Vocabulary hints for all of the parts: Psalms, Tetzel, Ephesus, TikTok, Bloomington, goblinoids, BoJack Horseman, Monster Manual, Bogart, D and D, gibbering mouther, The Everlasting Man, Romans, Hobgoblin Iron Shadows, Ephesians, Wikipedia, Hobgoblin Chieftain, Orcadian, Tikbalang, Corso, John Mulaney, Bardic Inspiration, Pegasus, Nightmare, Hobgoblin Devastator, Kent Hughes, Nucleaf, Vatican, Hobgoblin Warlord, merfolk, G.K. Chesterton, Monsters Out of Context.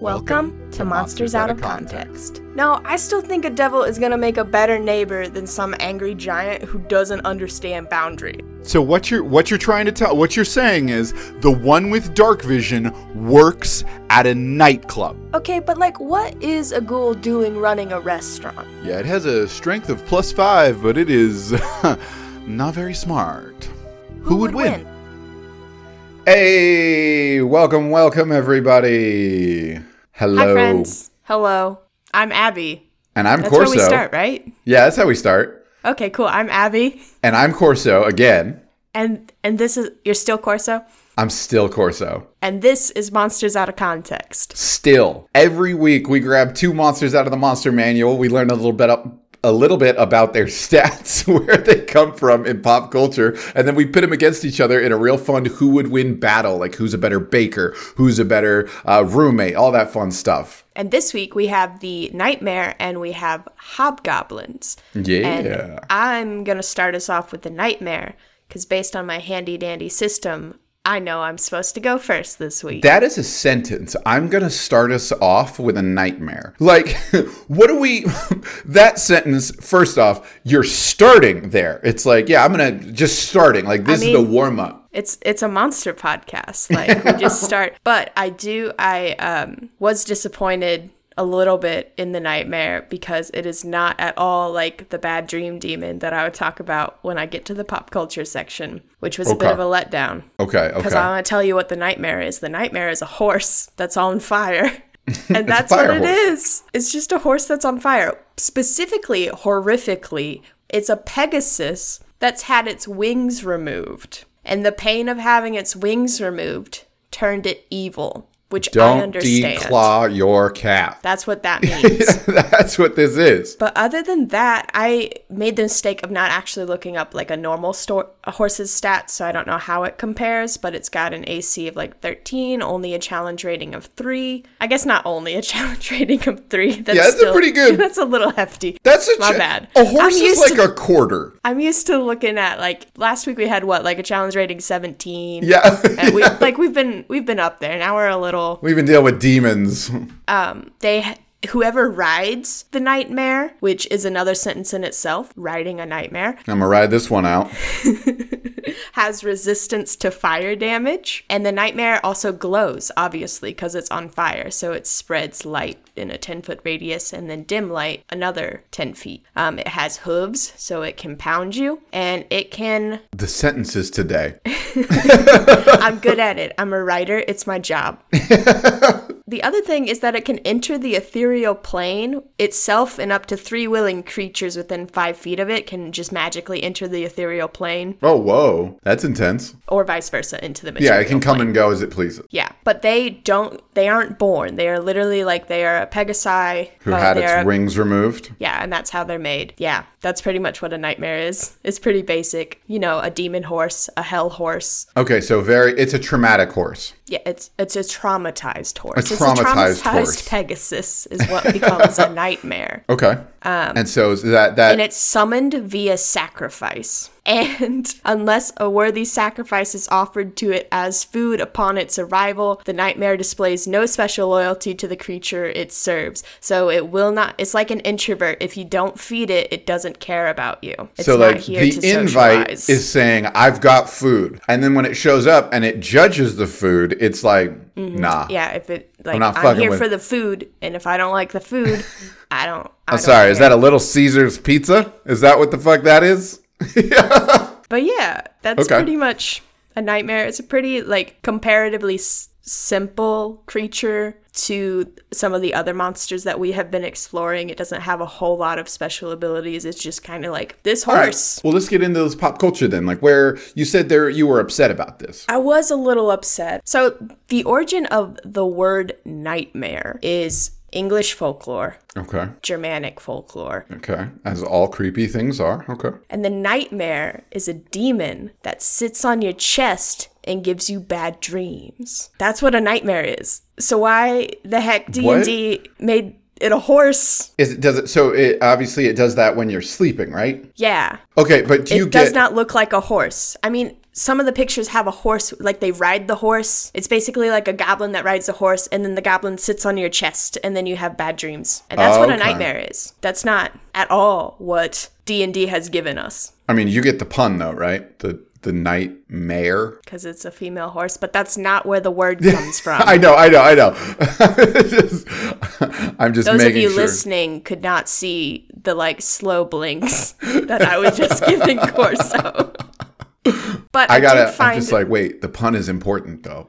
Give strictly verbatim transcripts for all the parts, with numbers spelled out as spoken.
Welcome to Monsters Out of Context. Now, I still think a devil is gonna make a better neighbor than some angry giant who doesn't understand boundaries. So what you're what you're trying to tell, what you're saying is the one with dark vision works at a nightclub. Okay, but like what is a ghoul doing running a restaurant? Yeah, it has a strength of plus five, but it is not very smart. Who, who would, would win? win? Hey, welcome, welcome, everybody. Hello. Hi, friends. Hello. I'm Abby. And I'm that's Corso. That's how we start, right? Yeah, that's how we start. Okay, cool. I'm Abby. And I'm Corso again. And and this is, you're still Corso? I'm still Corso. And this is Monsters Out of Context. Still. Every week we grab two monsters out of the Monster Manual. We learn a little bit up. a little bit about their stats, where they come from in pop culture, and then we pit them against each other in a real fun who would win battle, like who's a better baker, who's a better uh, roommate, all that fun stuff. And this week we have the Nightmare and we have Hobgoblins. Yeah. And I'm going to start us off with the Nightmare because based on my handy dandy system, I know I'm supposed to go first this week. That is a sentence. I'm going to start us off with a nightmare. Like, what do we... that sentence, first off, you're starting there. It's like, yeah, I'm going to... Just starting. Like, this I mean, is the warm-up. It's it's a monster podcast. Like, we just start. But I do... I um, was disappointed a little bit in the Nightmare because it is not at all like the bad dream demon that I would talk about when I get to the pop culture section, which was okay. A bit of a letdown. Okay, okay. Because I want to tell you what the Nightmare is. The Nightmare is a horse that's on fire. And that's what it is. It's just a horse that's on fire. Specifically, horrifically, it's a Pegasus that's had its wings removed. And the pain of having its wings removed turned it evil. Which Don't I understand. Don't declaw your cat. That's what that means. That's what this is. But other than that, I made the mistake of not actually looking up like a normal sto- a horse's stats, so I don't know how it compares, but it's got an A C of like thirteen, only a challenge rating of three. I guess not only a challenge rating of three. That's yeah, that's still, a pretty good. That's a little hefty. That's a My cha- bad. A horse I'm is like to, a quarter. I'm used to looking at like last week we had what, like a challenge rating seventeen. Yeah. And we yeah. like we've been we've been up there. Now we're a little We even deal with demons. Um, they whoever rides the Nightmare, which is another sentence in itself, riding a nightmare. I'm gonna ride this one out. Has resistance to fire damage, and the Nightmare also glows, obviously, because it's on fire, so it spreads light in a ten-foot radius, and then dim light another ten feet. Um, it has hooves, so it can pound you, and it can... The sentences today. I'm good at it. I'm a writer. It's my job. The other thing is that it can enter the ethereal plane itself, and up to three willing creatures within five feet of it can just magically enter the ethereal plane. Oh, whoa. That's intense. Or vice versa, into the material plane. Yeah, it can plane. come and go as it pleases. Yeah, but they don't, they aren't born. They are literally like, they are a Pegasi. Who uh, had its a, wings removed. Yeah, and that's how they're made. Yeah, that's pretty much what a nightmare is. It's pretty basic. You know, a demon horse, a hell horse. Okay, so very, it's a traumatic horse. Yeah, it's it's a traumatized horse. A traumatized, it's a traumatized horse. Pegasus is what becomes a nightmare. Okay. Um, and so is that, that... And it's summoned via sacrifice. And unless a worthy sacrifice is offered to it as food upon its arrival, the nightmare displays no special loyalty to the creature it serves. So it will not... It's like an introvert. If you don't feed it, it doesn't care about you. It's so like not here the to invite socialize. Is saying, I've got food. And then when it shows up and it judges the food, it's like, mm-hmm. nah. Yeah, if it... Like, I'm, not I'm here with... for the food, and if I don't like the food, I don't... I I'm don't sorry, care. Is that a Little Caesar's pizza? Is that what the fuck that is? Yeah. But yeah, that's okay. Pretty much a nightmare. It's a pretty, like, comparatively s- simple creature to some of the other monsters that we have been exploring. It doesn't have a whole lot of special abilities. It's just kind of like this horse. All right. Well, let's get into this pop culture then, like where you said there you were upset about this. I was a little upset. So the origin of the word nightmare is English folklore. Okay. Germanic folklore. Okay. As all creepy things are. Okay. And the nightmare is a demon that sits on your chest and gives you bad dreams. That's what a nightmare is. So why the heck D and D what? made it a horse? Is it, does it, so it, obviously it does that when you're sleeping, right? Yeah. Okay, but do it you get... It does not look like a horse. I mean... some of the pictures have a horse, like they ride the horse. It's basically like a goblin that rides a horse, and then the goblin sits on your chest, and then you have bad dreams. And that's oh, okay. what a nightmare is. That's not at all what D and D has given us. I mean, you get the pun though, right? The the nightmare. Because it's a female horse, but that's not where the word comes from. I know, I know, I know. just, I'm just Those making sure. Those of you sure. listening could not see the like slow blinks that I was just giving Corso. But I, I gotta, did find... I'm just like, wait, the pun is important though.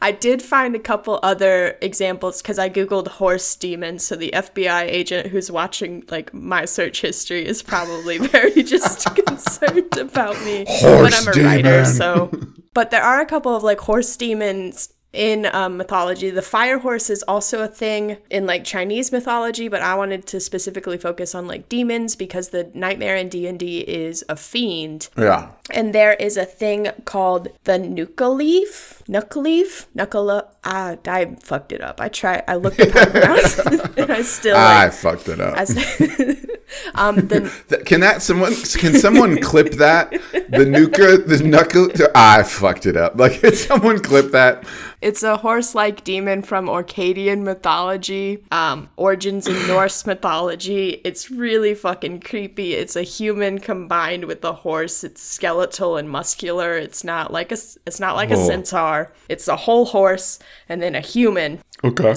I did find a couple other examples because I Googled horse demon. So the F B I agent who's watching like my search history is probably very just concerned about me. Horse but I'm a demon. Writer, so. But there are a couple of like horse demons in um, mythology. The fire horse is also a thing in like Chinese mythology, but I wanted to specifically focus on like demons because the nightmare in D and D is a fiend. Yeah. And there is a thing called the Nucleaf. Nucleaf? Nucleaf? Ah, I fucked it up. I tried. I looked at it and I still. I like, fucked it up. I st- um, the, can that someone? Can someone clip that? The nuka. The knuckle. I fucked it up. Like, can someone clip that? It's a horse-like demon from Orcadian mythology, um, origins in Norse mythology. It's really fucking creepy. It's a human combined with a horse. It's skeletal and muscular. It's not like a. It's not like Whoa. a centaur. It's a whole horse and then a human. Okay.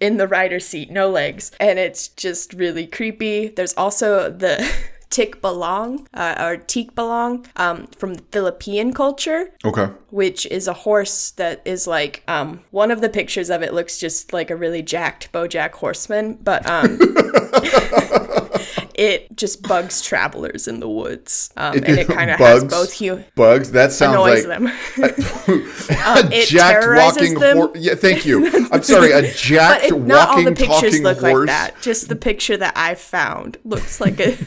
In the rider's seat, no legs, and it's just really creepy. There's also the. Tikbalang, uh, or Tikbalang, um, from the Philippine culture. Okay. Which is a horse that is like, um, one of the pictures of it looks just like a really jacked BoJack Horseman, but um, it just bugs travelers in the woods. Um, it and it kind of has both human bugs. That sounds annoys like them. a, a um, jacked walking horse. Yeah, thank you. I'm sorry, a jacked it, walking, talking horse. Not all the pictures look horse. Like that. Just the picture that I found looks like a.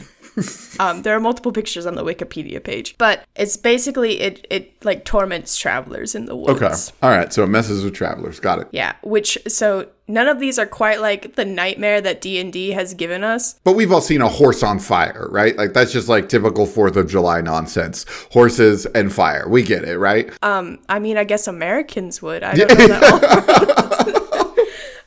Um, there are multiple pictures on the Wikipedia page, but it's basically it it like torments travelers in the woods. Okay, all right, so it messes with travelers. Got it. Yeah, which so none of these are quite like the nightmare that D and D has given us. But we've all seen a horse on fire, right? Like that's just like typical Fourth of July nonsense. Horses and fire, we get it, right? Um, I mean, I guess Americans would. I don't know that all.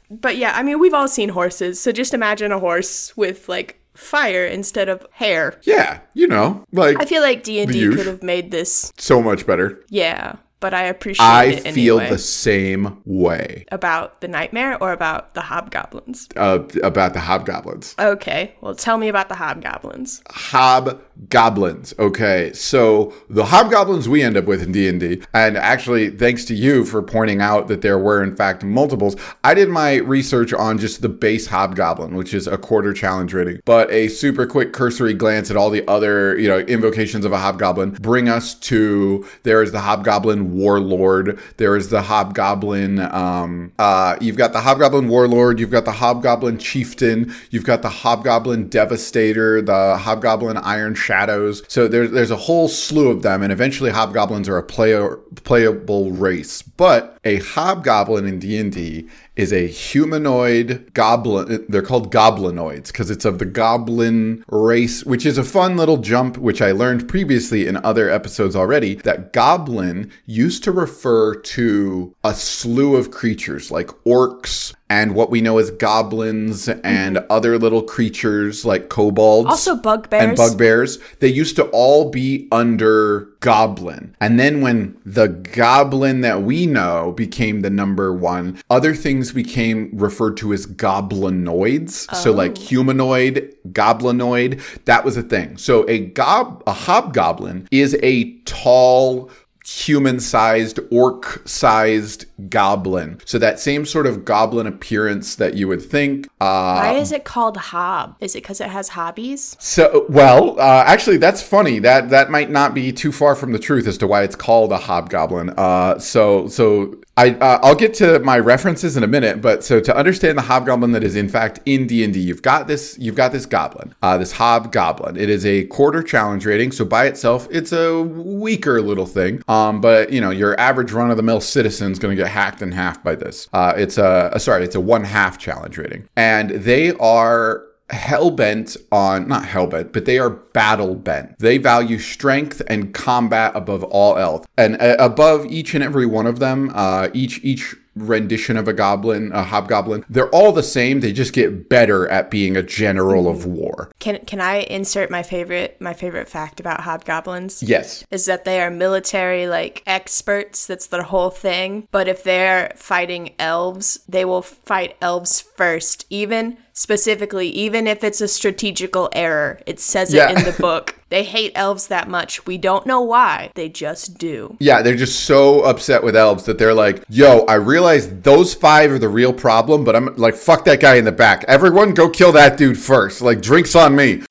But yeah, I mean, we've all seen horses, so just imagine a horse with like. Fire instead of hair. Yeah, you know, like I feel like D and D could have made this so much better. Yeah, but I appreciate I it I feel anyway. The same way. About the nightmare or about the hobgoblins? Uh, about the hobgoblins. Okay, well tell me about the hobgoblins. Hobgoblins, okay. So the hobgoblins we end up with in D and D, and actually thanks to you for pointing out that there were in fact multiples, I did my research on just the base hobgoblin, which is a quarter challenge rating, but a super quick cursory glance at all the other, you know, invocations of a hobgoblin bring us to, there is the hobgoblin warlord, there is the hobgoblin um uh you've got the hobgoblin warlord, you've got the hobgoblin chieftain, you've got the hobgoblin devastator, the hobgoblin iron shadows. So there's there's a whole slew of them, and eventually hobgoblins are a player playable race. But a hobgoblin in D and D is a humanoid goblin. They're called goblinoids because it's of the goblin race, which is a fun little jump, which I learned previously in other episodes already, that goblin used to refer to a slew of creatures like orcs and what we know as goblins and mm-hmm. other little creatures like kobolds. Also bugbears. And bugbears. They used to all be under goblin. And then when the goblin that we know became the number one, other things became referred to as goblinoids. Oh. So like humanoid, goblinoid, that was a thing. So a gob a hobgoblin is a tall human-sized, orc-sized goblin. So that same sort of goblin appearance that you would think. Uh, Why is it called hob? Is it because it has hobbies? So, well, uh, actually, that's funny. That that might not be too far from the truth as to why it's called a hobgoblin. Uh, so, so I uh, I'll get to my references in a minute. But so to understand the hobgoblin that is in fact in D and D, you've got this. You've got this goblin. Uh, this hobgoblin. It is a quarter challenge rating. So by itself, it's a weaker little thing. Um, Um, but, you know, your average run-of-the-mill citizen is going to get hacked in half by this. Uh, it's a, sorry, it's a one-half challenge rating. And they are hellbent on, not hellbent, but they are battle bent. They value strength and combat above all else. And uh, above each and every one of them, uh, each each rendition of a goblin, a hobgoblin, they're all the same. They just get better at being a general of war. Can can I insert my favorite my favorite fact about hobgoblins? Yes, is that they are military like experts. That's their whole thing. But if they're fighting elves, they will fight elves first, even. Specifically, even if it's a strategical error, it says it yeah. in the book. They hate elves that much. We don't know why. They just do. Yeah, they're just so upset with elves that they're like, yo, I realize those five are the real problem, but I'm like, fuck that guy in the back. Everyone go kill that dude first. Like, drinks on me.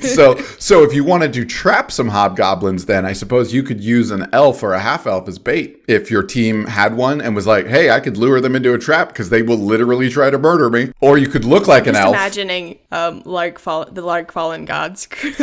so so if you wanted to trap some hobgoblins, then I suppose you could use an elf or a half-elf as bait if your team had one and was like, hey, I could lure them into a trap because they will literally try to murder me. Or you could look like I'm an just elf. Imagining um, Lark Fall- the Lark Fallen Gods crew.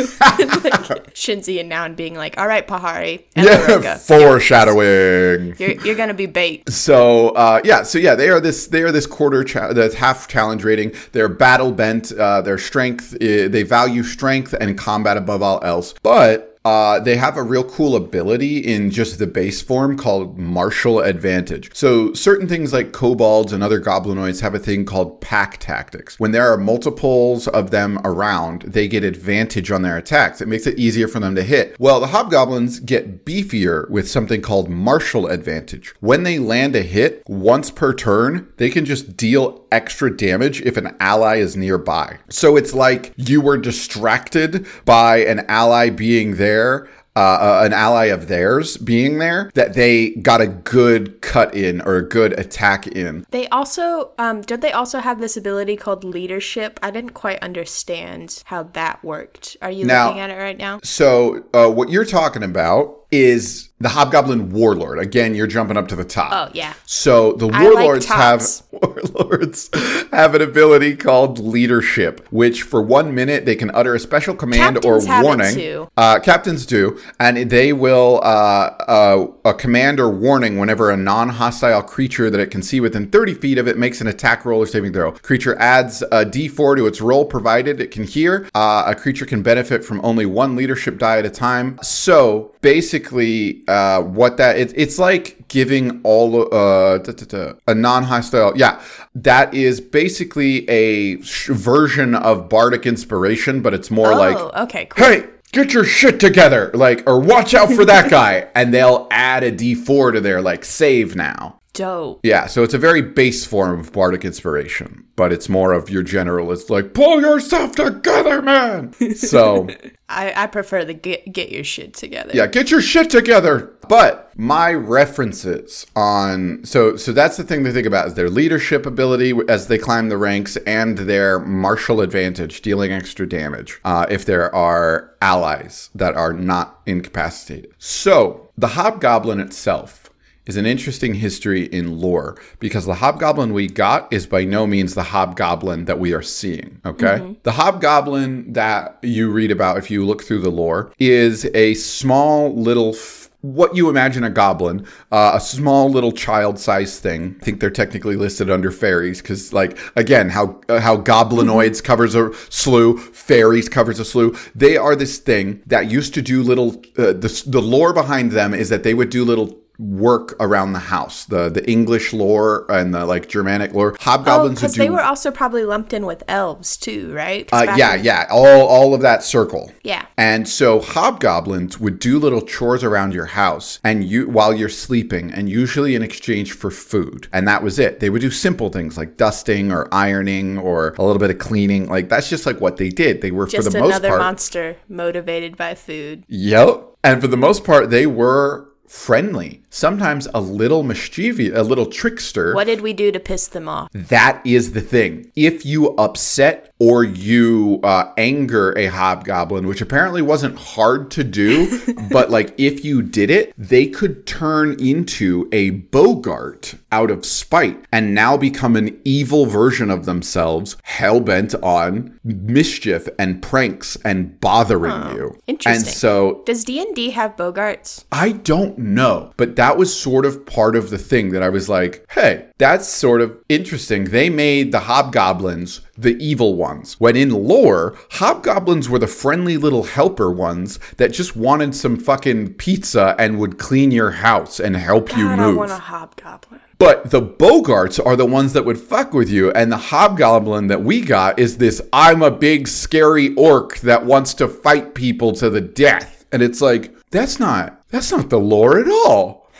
Like Shinzi and Noun being like, all right, Pahari. And yeah, foreshadowing. You're, you're going to be bait. So, uh, yeah. So, yeah, they are this They are this quarter, cha- this half challenge rating. They're battle bent. Uh, their strength, uh, they value strength and combat above all else. But... Uh, they have a real cool ability in just the base form called martial advantage. So certain things like kobolds and other goblinoids have a thing called pack tactics. When there are multiples of them around, they get advantage on their attacks. It makes it easier for them to hit. Well, the hobgoblins get beefier with something called martial advantage. When they land a hit once per turn, they can just deal extra damage if an ally is nearby. So it's like you were distracted by an ally being there. There, uh, an ally of theirs being there, that they got a good cut in or a good attack in. They also, um, don't they also have this ability called leadership? I didn't quite understand how that worked. Are you now, looking at it right now? So uh, what you're talking about is the Hobgoblin Warlord. Again, you're jumping up to the top. Oh, yeah. So the warlords like have warlords have an ability called leadership, which for one minute they can utter a special command captains or warning. Uh, captains do. And they will uh, uh, a command or warning whenever a non-hostile creature that it can see within thirty feet of it makes an attack roll or saving throw. Creature adds a d four to its roll provided it can hear. Uh, a creature can benefit from only one leadership die at a time. So basically, Basically, uh, what that it, it's like giving all uh, da, da, da, a non-hostile. Yeah, that is basically a sh- version of Bardic Inspiration, but it's more oh, like, okay, cool. Hey, get your shit together, like, or watch out for that guy, and they'll add a D four to their like save now. Dope. Yeah, so it's a very base form of Bardic Inspiration, but it's more of your general. It's like, pull yourself together, man. So I, I prefer the get, get your shit together. Yeah, get your shit together. But my references on, so so that's the thing to think about, is their leadership ability as they climb the ranks and their martial advantage, dealing extra damage uh, if there are allies that are not incapacitated. So the hobgoblin itself is an interesting history in lore, because the hobgoblin we got is by no means the hobgoblin that we are seeing, okay? Mm-hmm. The hobgoblin that you read about, if you look through the lore, is a small little f- what you imagine a goblin, uh, a small little child-sized thing. I think they're technically listed under fairies because, like, again, how uh, how goblinoids covers a slew, fairies covers a slew. They are this thing that used to do little... Uh, the, the lore behind them is that they would do little work around the house, the the English lore and the like Germanic lore. Hobgoblins oh, because they were also probably lumped in with elves too, right? Uh, yeah, in- yeah, all all of that circle. Yeah, and so hobgoblins would do little chores around your house and you while you're sleeping, and usually in exchange for food, and that was it. They would do simple things like dusting or ironing or a little bit of cleaning. Like that's just like what they did. They were just for the most part another monster motivated by food. Yep, and for the most part they were friendly, sometimes a little mischievous, a little trickster. What did we do to piss them off? That is the thing. If you upset or you uh, anger a hobgoblin, which apparently wasn't hard to do, but like if you did it, they could turn into a Bogart out of spite and now become an evil version of themselves, hell-bent on mischief and pranks and bothering oh, you. Interesting. And so, does D and D have Bogarts? I don't know, but that was sort of part of the thing that I was like, hey, that's sort of interesting. They made the hobgoblins the evil one. ones, when in lore, hobgoblins were the friendly little helper ones that just wanted some fucking pizza and would clean your house and help God, you move. I want a hobgoblin. But the Bogarts are the ones that would fuck with you, and the hobgoblin that we got is this, I'm a big scary orc that wants to fight people to the death. And it's like, that's not, that's not the lore at all.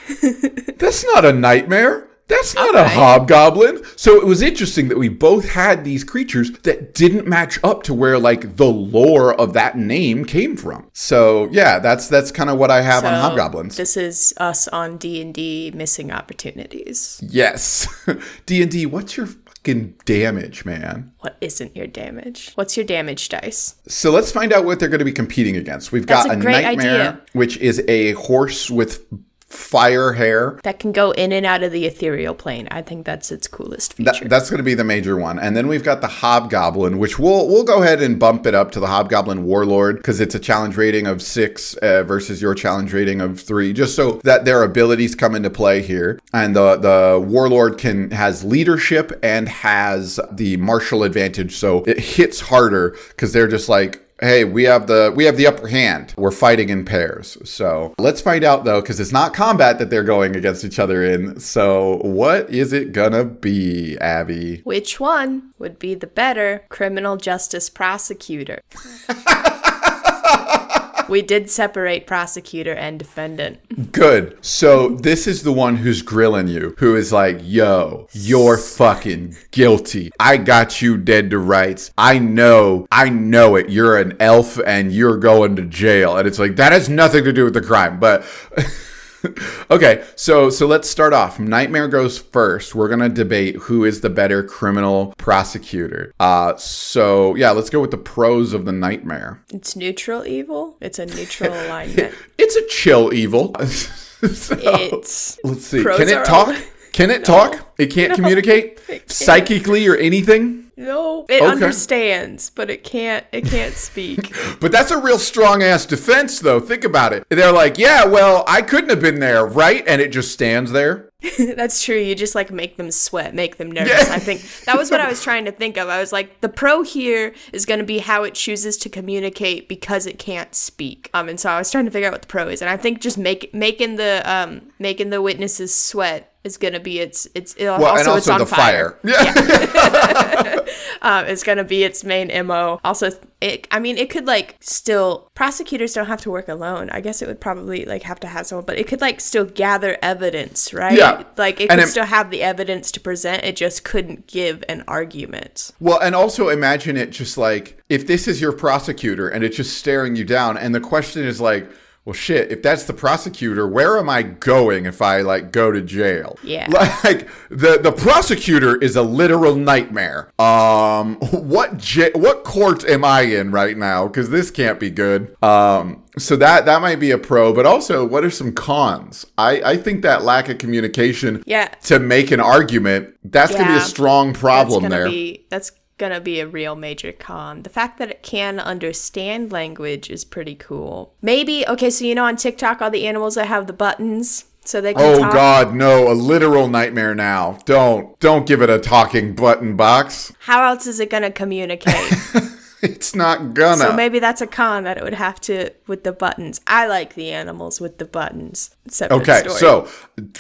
That's not a nightmare. That's not okay. a hobgoblin. So it was interesting that we both had these creatures that didn't match up to where like the lore of that name came from. So yeah, that's that's kind of what I have so, on hobgoblins. This is us on D and D missing opportunities. Yes. D and D, what's your fucking damage, man? What isn't your damage? What's your damage dice? So let's find out what they're going to be competing against. We've got that's a, a great nightmare, idea. Which is a horse with fire hair that can go in and out of the ethereal plane. I think that's its coolest feature. That, that's going to be the major one. And then we've got the hobgoblin, which we'll we'll go ahead and bump it up to the hobgoblin warlord because it's a challenge rating of six uh, versus your challenge rating of three, just so that their abilities come into play here. And the the warlord can has leadership and has the martial advantage, so it hits harder because they're just like, hey, we have the we have the upper hand. We're fighting in pairs. So let's find out, though, because it's not combat that they're going against each other in. So what is it gonna be, Abby? Which one would be the better criminal justice prosecutor? We did separate prosecutor and defendant. Good. So this is the one who's grilling you, who is like, yo, you're fucking guilty. I got you dead to rights. I know. I know it. You're an elf and you're going to jail. And it's like, that has nothing to do with the crime. But... Okay, so so let's start off. Nightmare goes first. We're going to debate who is the better criminal prosecutor. Uh, so, yeah, let's go with the pros of the nightmare. It's neutral evil. It's a neutral alignment. It's a chill evil. So, it's... Let's see. Can it talk? All... Can it no. talk? It can't no. communicate? It can't. Psychically or anything? No, it okay. understands, but it can't it can't speak. But that's a real strong-ass defense, though. Think about it. They're like, yeah, well, I couldn't have been there, right? And it just stands there. That's true. You just, like, make them sweat, make them nervous, yeah. I think. That was what I was trying to think of. I was like, the pro here is going to be how it chooses to communicate because it can't speak. Um, and so I was trying to figure out what the pro is. And I think just make, making the um making the witnesses sweat is going to be its, its, well, also, and also it's on the fire. fire. Yeah. yeah. um, it's going to be its main M O. Also, it, I mean, it could like still, prosecutors don't have to work alone. I guess it would probably like have to have someone, but it could like still gather evidence, right? Yeah. Like it could it, still have the evidence to present. It just couldn't give an argument. Well, and also imagine it just like, if this is your prosecutor and it's just staring you down and the question is like, well, shit, if that's the prosecutor, where am I going if I, like, go to jail? Yeah. Like, the, the prosecutor is a literal nightmare. Um, what j- what court am I in right now? Because this can't be good. Um, so that, that might be a pro. But also, what are some cons? I, I think that lack of communication yeah. to make an argument, that's yeah. going to be a strong problem that's gonna there. Be, that's going to be a real major con. The fact that it can understand language is pretty cool. Maybe, okay, so you know on TikTok all the animals that have the buttons so they can oh talk? God, no, a literal nightmare now. Don't, don't give it a talking button box. How else is it going to communicate? It's not gonna. So maybe that's a con that it would have to with the buttons. I like the animals with the buttons. Separate okay, story. So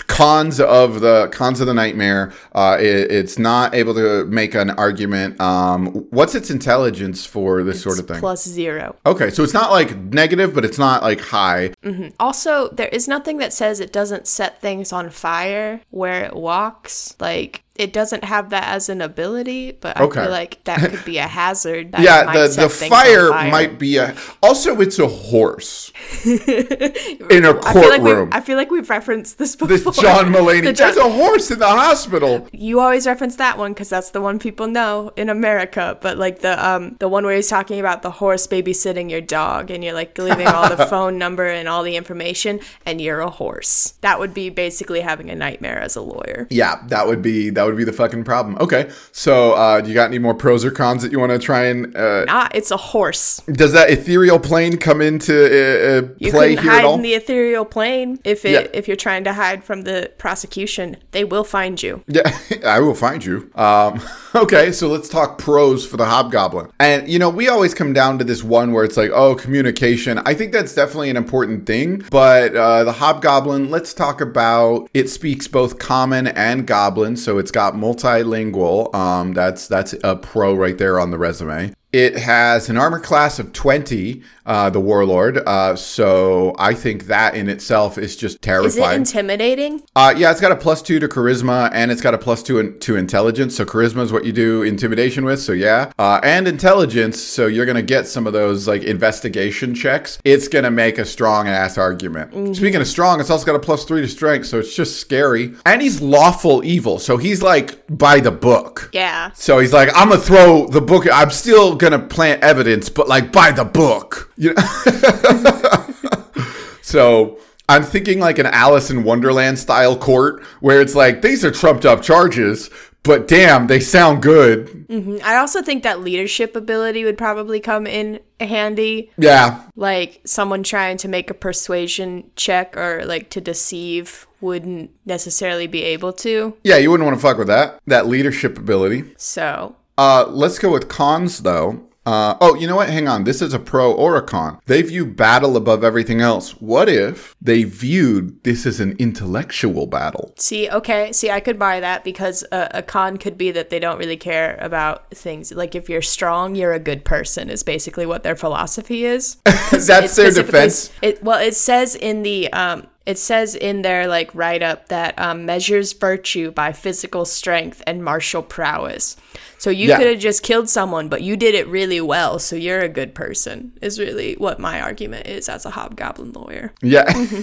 cons of the cons of the nightmare. Uh, it, it's not able to make an argument. Um, what's its intelligence for this it's sort of thing? Plus zero. Okay, so it's not like negative, but it's not like high. Mm-hmm. Also, there is nothing that says it doesn't set things on fire where it walks. Like. It doesn't have that as an ability, but I okay. feel like that could be a hazard. That yeah, the, the fire, fire might be a... Also, it's a horse in a courtroom. I feel, like we've, I feel like we've referenced this before. The John Mulaney. The John- There's a horse in the hospital. You always reference that one because that's the one people know in America. But like the um the one where he's talking about the horse babysitting your dog and you're like leaving all the phone number and all the information and you're a horse. That would be basically having a nightmare as a lawyer. Yeah, that would be... that would would be the fucking problem. Okay, so uh, do you got any more pros or cons that you want to try and... Uh, nah, it's a horse. Does that ethereal plane come into uh, uh, you play here at all? You can hide in the ethereal plane if it, yeah. if you're trying to hide from the prosecution. They will find you. Yeah, I will find you. Um, okay, so let's talk pros for the Hobgoblin. And, you know, we always come down to this one where it's like, oh, communication. I think that's definitely an important thing, but uh, the Hobgoblin, let's talk about it speaks both common and goblin, so it's got multilingual. Um, that's that's a pro right there on the resume. It has an armor class of twenty, uh, the Warlord, uh, so I think that in itself is just terrifying. Is it intimidating? Uh, yeah, it's got a plus two to Charisma, and it's got a plus two in- to Intelligence, so Charisma is what you do Intimidation with, so yeah. Uh, and Intelligence, so you're going to get some of those, like, investigation checks. It's going to make a strong-ass argument. Mm-hmm. Speaking of strong, it's also got a plus three to Strength, so it's just scary. And he's lawful evil, so he's, like, by the book. Yeah. So he's like, I'm going to throw the book, I'm still... gonna plant evidence, but like by the book, you know? So I'm thinking like an Alice in Wonderland style court where it's like these are trumped up charges, but damn, they sound good. Mm-hmm. I also think that leadership ability would probably come in handy. Yeah, like someone trying to make a persuasion check or like to deceive wouldn't necessarily be able to. Yeah, you wouldn't want to fuck with that that leadership ability. So Uh, let's go with cons, though. Uh, oh, you know what? Hang on. This is a pro or a con. They view battle above everything else. What if they viewed this as an intellectual battle? See, okay. See, I could buy that because a, a con could be that they don't really care about things. Like, if you're strong, you're a good person is basically what their philosophy is. That's their defense. It, well, it says in the... Um, It says in their like write-up that um, measures virtue by physical strength and martial prowess. So you yeah. could have just killed someone, but you did it really well, so you're a good person, is really what my argument is as a Hobgoblin lawyer. Yeah. Mm-hmm.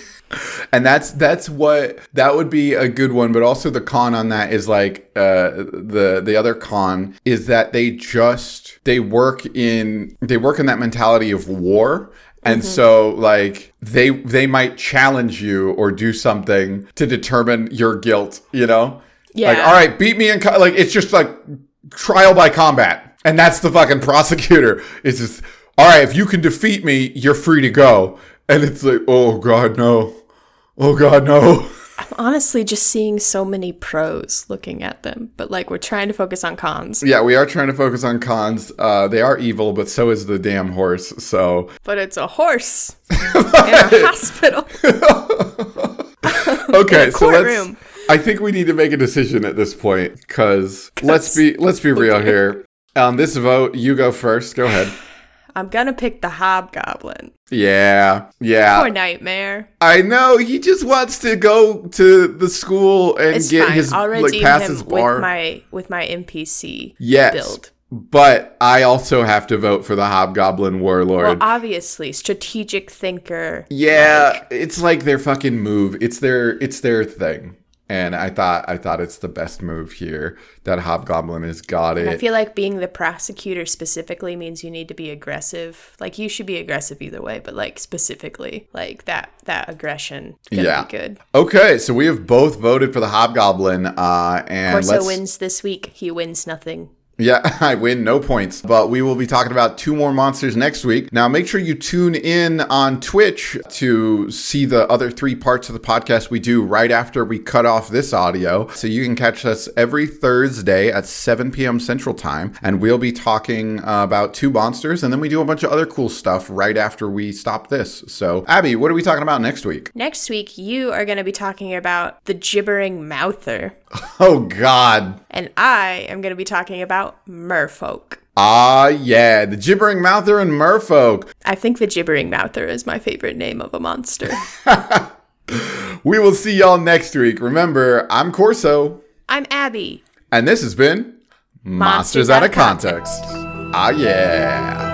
And that's that's what that would be a good one, but also the con on that is like uh, the the other con is that they just they work in they work in that mentality of war. And mm-hmm. so, like, they they might challenge you or do something to determine your guilt, you know? Yeah. Like, all right, beat me in... Co-. Like, it's just, like, trial by combat. And that's the fucking prosecutor. It's just, all right, if you can defeat me, you're free to go. And it's like, oh, God, no. Oh, God, no. I'm honestly just seeing so many pros looking at them. But, like, we're trying to focus on cons. Yeah, we are trying to focus on cons. Uh, they are evil, but so is the damn horse, so... But it's a horse in a hospital. Okay, so let's... I think we need to make a decision at this point, because let's be, let's be real here. On this vote, you go first. Go ahead. I'm gonna pick the Hobgoblin. Yeah, yeah. Poor Nightmare. I know, he just wants to go to the school and it's get fine. his I'll like pass his bar with my with my N P C yes. build. But I also have to vote for the Hobgoblin Warlord. Well, obviously, strategic thinker. Yeah, like. It's like their fucking move. It's their it's their thing. And I thought I thought it's the best move here that Hobgoblin has got it. And I feel like being the prosecutor specifically means you need to be aggressive. Like you should be aggressive either way, but like specifically, like that that aggression could yeah. be good. Okay, so we have both voted for the Hobgoblin. Uh, and Corso let's... wins this week. He wins nothing. Yeah, I win no points, but we will be talking about two more monsters next week. Now, make sure you tune in on Twitch to see the other three parts of the podcast we do right after we cut off this audio. So you can catch us every Thursday at seven p.m. Central Time, and we'll be talking uh, about two monsters, and then we do a bunch of other cool stuff right after we stop this. So, Abby, what are we talking about next week? Next week, you are going to be talking about the gibbering mouther. Oh, God. And I am going to be talking about merfolk. Ah, yeah. The gibbering mouther and merfolk. I think the gibbering mouther is my favorite name of a monster. We will see y'all next week. Remember, I'm Corso. I'm Abby. And this has been Monsters, Monsters Out of Context. Context. Ah, yeah.